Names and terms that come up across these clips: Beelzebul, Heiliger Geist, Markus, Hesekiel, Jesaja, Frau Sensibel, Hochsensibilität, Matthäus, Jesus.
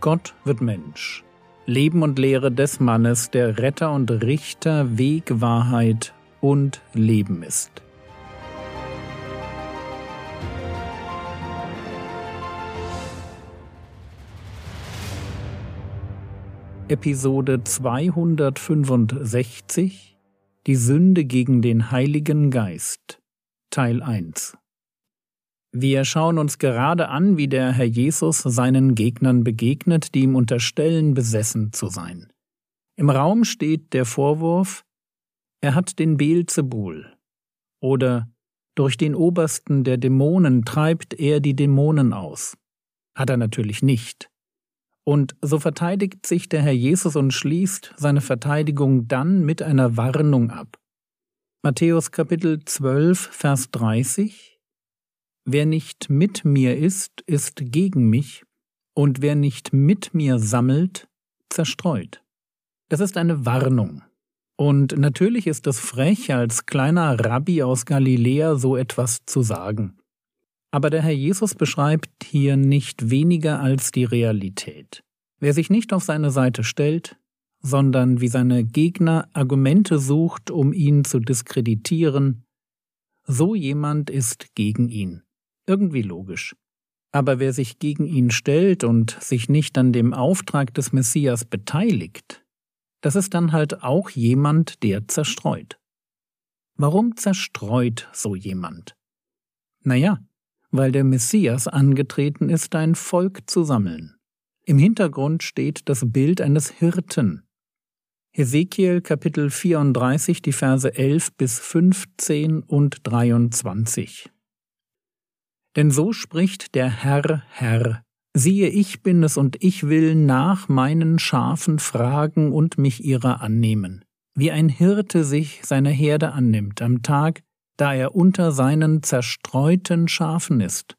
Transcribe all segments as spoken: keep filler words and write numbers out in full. Gott wird Mensch. Leben und Lehre des Mannes, der Retter und Richter, Weg, Wahrheit und Leben ist. Episode zweihundertfünfundsechzig – Die Sünde gegen den Heiligen Geist, Teil eins. Wir schauen uns gerade an, wie der Herr Jesus seinen Gegnern begegnet, die ihm unterstellen, besessen zu sein. Im Raum steht der Vorwurf, er hat den Beelzebul, oder durch den Obersten der Dämonen treibt er die Dämonen aus. Hat er natürlich nicht. Und so verteidigt sich der Herr Jesus und schließt seine Verteidigung dann mit einer Warnung ab. Matthäus Kapitel zwölf, Vers dreißig: Wer nicht mit mir ist, ist gegen mich, und wer nicht mit mir sammelt, zerstreut. Das ist eine Warnung. Und natürlich ist es frech, als kleiner Rabbi aus Galiläa so etwas zu sagen. Aber der Herr Jesus beschreibt hier nicht weniger als die Realität. Wer sich nicht auf seine Seite stellt, sondern wie seine Gegner Argumente sucht, um ihn zu diskreditieren, so jemand ist gegen ihn. Irgendwie logisch. Aber wer sich gegen ihn stellt und sich nicht an dem Auftrag des Messias beteiligt, das ist dann halt auch jemand, der zerstreut. Warum zerstreut so jemand? Naja, weil der Messias angetreten ist, ein Volk zu sammeln. Im Hintergrund steht das Bild eines Hirten. Hesekiel Kapitel vierunddreißig, die Verse elf bis fünfzehn und dreiundzwanzig. Denn so spricht der Herr, Herr, siehe, ich bin es und ich will nach meinen Schafen fragen und mich ihrer annehmen, wie ein Hirte sich seiner Herde annimmt am Tag, da er unter seinen zerstreuten Schafen ist,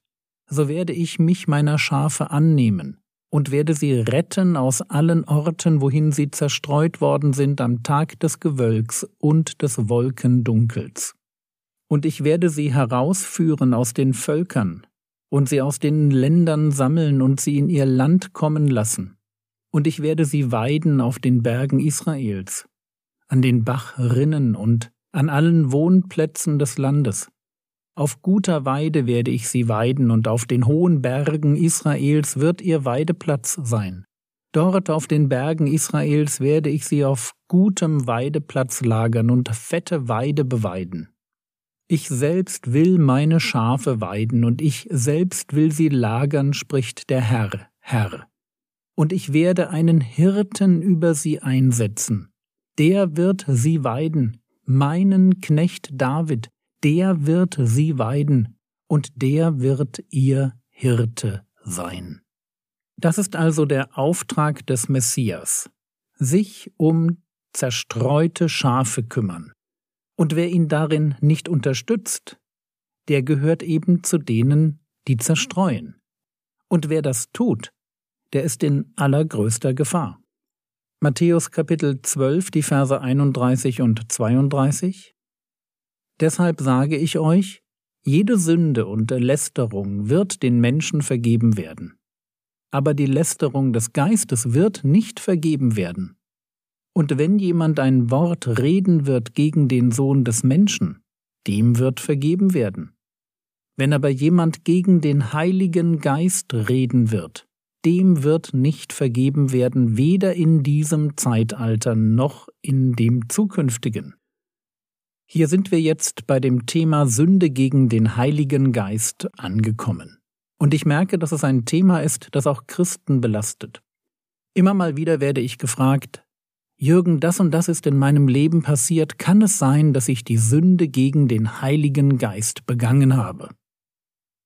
so werde ich mich meiner Schafe annehmen und werde sie retten aus allen Orten, wohin sie zerstreut worden sind am Tag des Gewölks und des Wolkendunkels. Und ich werde sie herausführen aus den Völkern und sie aus den Ländern sammeln und sie in ihr Land kommen lassen. Und ich werde sie weiden auf den Bergen Israels, an den Bachrinnen und an allen Wohnplätzen des Landes. Auf guter Weide werde ich sie weiden, und auf den hohen Bergen Israels wird ihr Weideplatz sein. Dort auf den Bergen Israels werde ich sie auf gutem Weideplatz lagern und fette Weide beweiden. Ich selbst will meine Schafe weiden, und ich selbst will sie lagern, spricht der Herr, Herr. Und ich werde einen Hirten über sie einsetzen. Der wird sie weiden. Meinen Knecht David, der wird sie weiden, und der wird ihr Hirte sein. Das ist also der Auftrag des Messias, sich um zerstreute Schafe kümmern. Und wer ihn darin nicht unterstützt, der gehört eben zu denen, die zerstreuen. Und wer das tut, der ist in allergrößter Gefahr. Matthäus Kapitel zwölf, die Verse einunddreißig und zweiunddreißig. Deshalb sage ich euch, jede Sünde und Lästerung wird den Menschen vergeben werden. Aber die Lästerung des Geistes wird nicht vergeben werden. Und wenn jemand ein Wort reden wird gegen den Sohn des Menschen, dem wird vergeben werden. Wenn aber jemand gegen den Heiligen Geist reden wird, dem wird nicht vergeben werden, weder in diesem Zeitalter noch in dem zukünftigen. Hier sind wir jetzt bei dem Thema Sünde gegen den Heiligen Geist angekommen. Und ich merke, dass es ein Thema ist, das auch Christen belastet. Immer mal wieder werde ich gefragt, Jürgen, das und das ist in meinem Leben passiert, kann es sein, dass ich die Sünde gegen den Heiligen Geist begangen habe?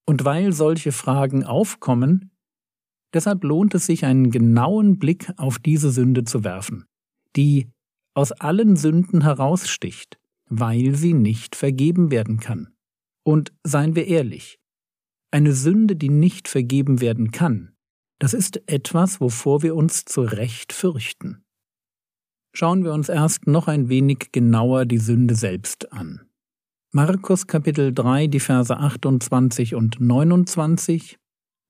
Und weil solche Fragen aufkommen, deshalb lohnt es sich, einen genauen Blick auf diese Sünde zu werfen, die aus allen Sünden heraussticht, weil sie nicht vergeben werden kann. Und seien wir ehrlich, eine Sünde, die nicht vergeben werden kann, das ist etwas, wovor wir uns zu Recht fürchten. Schauen wir uns erst noch ein wenig genauer die Sünde selbst an. Markus Kapitel drei, die Verse achtundzwanzig und neunundzwanzig.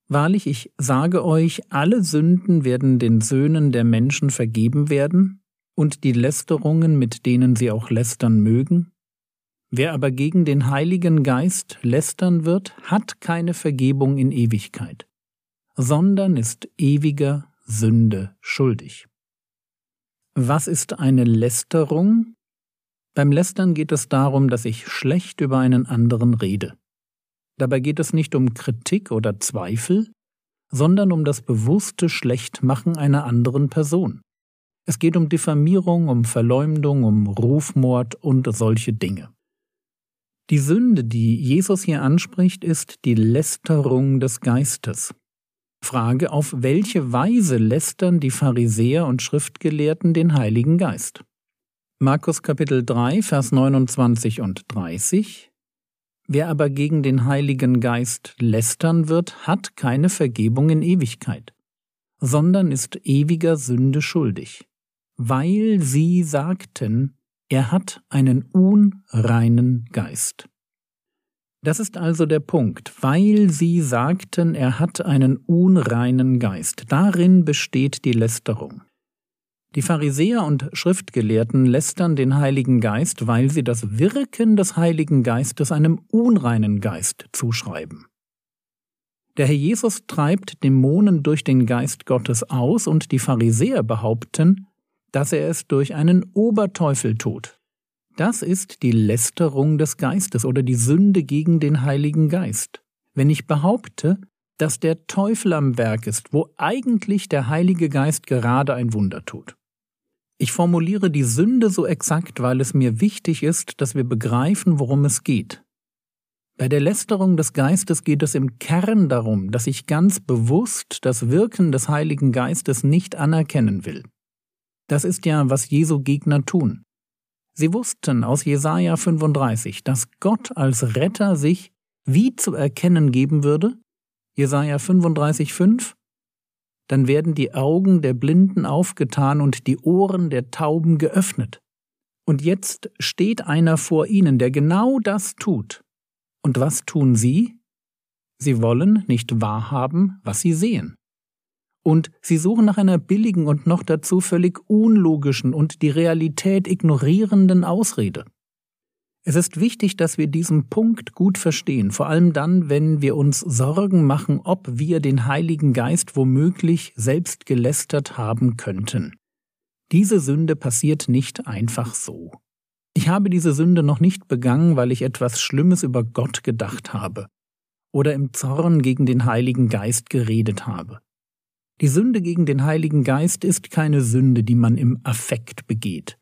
Wahrlich, ich sage euch, alle Sünden werden den Söhnen der Menschen vergeben werden und die Lästerungen, mit denen sie auch lästern mögen. Wer aber gegen den Heiligen Geist lästern wird, hat keine Vergebung in Ewigkeit, sondern ist ewiger Sünde schuldig. Was ist eine Lästerung? Beim Lästern geht es darum, dass ich schlecht über einen anderen rede. Dabei geht es nicht um Kritik oder Zweifel, sondern um das bewusste Schlechtmachen einer anderen Person. Es geht um Diffamierung, um Verleumdung, um Rufmord und solche Dinge. Die Sünde, die Jesus hier anspricht, ist die Lästerung des Geistes. Frage: Auf welche Weise lästern die Pharisäer und Schriftgelehrten den Heiligen Geist? Markus Kapitel drei, Vers neunundzwanzig und dreißig: Wer aber gegen den Heiligen Geist lästern wird, hat keine Vergebung in Ewigkeit, sondern ist ewiger Sünde schuldig, weil sie sagten, er hat einen unreinen Geist. Das ist also der Punkt, weil sie sagten, er hat einen unreinen Geist. Darin besteht die Lästerung. Die Pharisäer und Schriftgelehrten lästern den Heiligen Geist, weil sie das Wirken des Heiligen Geistes einem unreinen Geist zuschreiben. Der Herr Jesus treibt Dämonen durch den Geist Gottes aus und die Pharisäer behaupten, dass er es durch einen Oberteufel tut. Das ist die Lästerung des Geistes oder die Sünde gegen den Heiligen Geist. Wenn ich behaupte, dass der Teufel am Werk ist, wo eigentlich der Heilige Geist gerade ein Wunder tut. Ich formuliere die Sünde so exakt, weil es mir wichtig ist, dass wir begreifen, worum es geht. Bei der Lästerung des Geistes geht es im Kern darum, dass ich ganz bewusst das Wirken des Heiligen Geistes nicht anerkennen will. Das ist ja, was Jesu Gegner tun. Sie wussten aus Jesaja fünfunddreißig, dass Gott als Retter sich wie zu erkennen geben würde, Jesaja fünfunddreißig, Vers fünf: Dann werden die Augen der Blinden aufgetan und die Ohren der Tauben geöffnet. Und jetzt steht einer vor ihnen, der genau das tut. Und was tun sie? Sie wollen nicht wahrhaben, was sie sehen. Und sie suchen nach einer billigen und noch dazu völlig unlogischen und die Realität ignorierenden Ausrede. Es ist wichtig, dass wir diesen Punkt gut verstehen, vor allem dann, wenn wir uns Sorgen machen, ob wir den Heiligen Geist womöglich selbst gelästert haben könnten. Diese Sünde passiert nicht einfach so. Ich habe diese Sünde noch nicht begangen, weil ich etwas Schlimmes über Gott gedacht habe oder im Zorn gegen den Heiligen Geist geredet habe. Die Sünde gegen den Heiligen Geist ist keine Sünde, die man im Affekt begeht.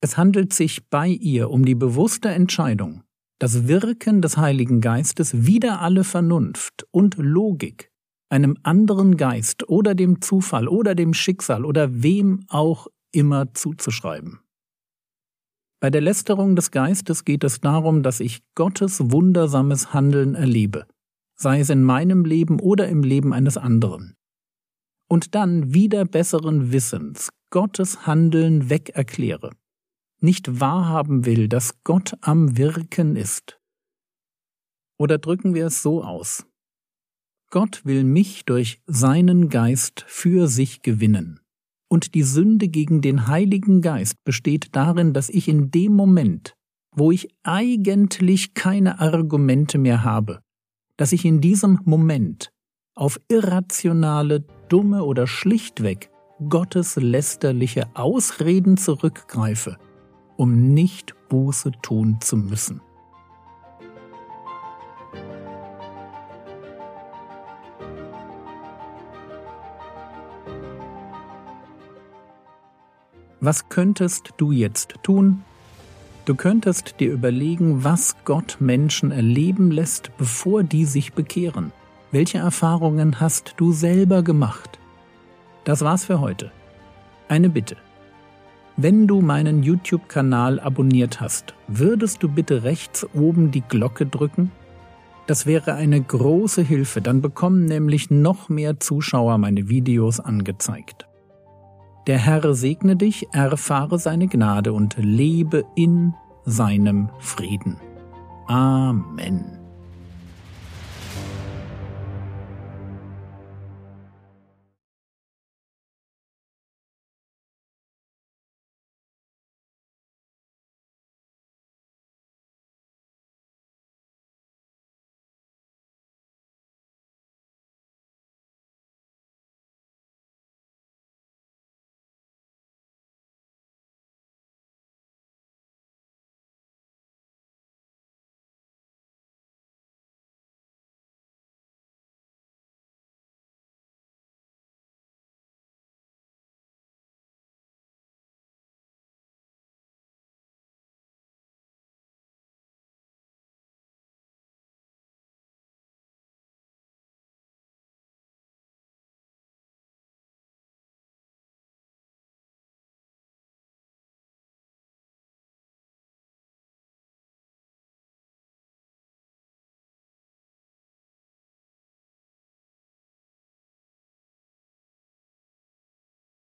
Es handelt sich bei ihr um die bewusste Entscheidung, das Wirken des Heiligen Geistes wider alle Vernunft und Logik, einem anderen Geist oder dem Zufall oder dem Schicksal oder wem auch immer zuzuschreiben. Bei der Lästerung des Geistes geht es darum, dass ich Gottes wundersames Handeln erlebe, sei es in meinem Leben oder im Leben eines anderen. Und dann wieder besseren Wissens Gottes Handeln wegerkläre. Nicht wahrhaben will, dass Gott am Wirken ist. Oder drücken wir es so aus: Gott will mich durch seinen Geist für sich gewinnen. Und die Sünde gegen den Heiligen Geist besteht darin, dass ich in dem Moment, wo ich eigentlich keine Argumente mehr habe, dass ich in diesem Moment auf irrationale, dumme oder schlichtweg Gottes lästerliche Ausreden zurückgreife, um nicht Buße tun zu müssen. Was könntest du jetzt tun? Du könntest dir überlegen, was Gott Menschen erleben lässt, bevor die sich bekehren. Welche Erfahrungen hast du selber gemacht? Das war's für heute. Eine Bitte: Wenn du meinen YouTube-Kanal abonniert hast, würdest du bitte rechts oben die Glocke drücken? Das wäre eine große Hilfe, dann bekommen nämlich noch mehr Zuschauer meine Videos angezeigt. Der Herr segne dich, erfahre seine Gnade und lebe in seinem Frieden. Amen.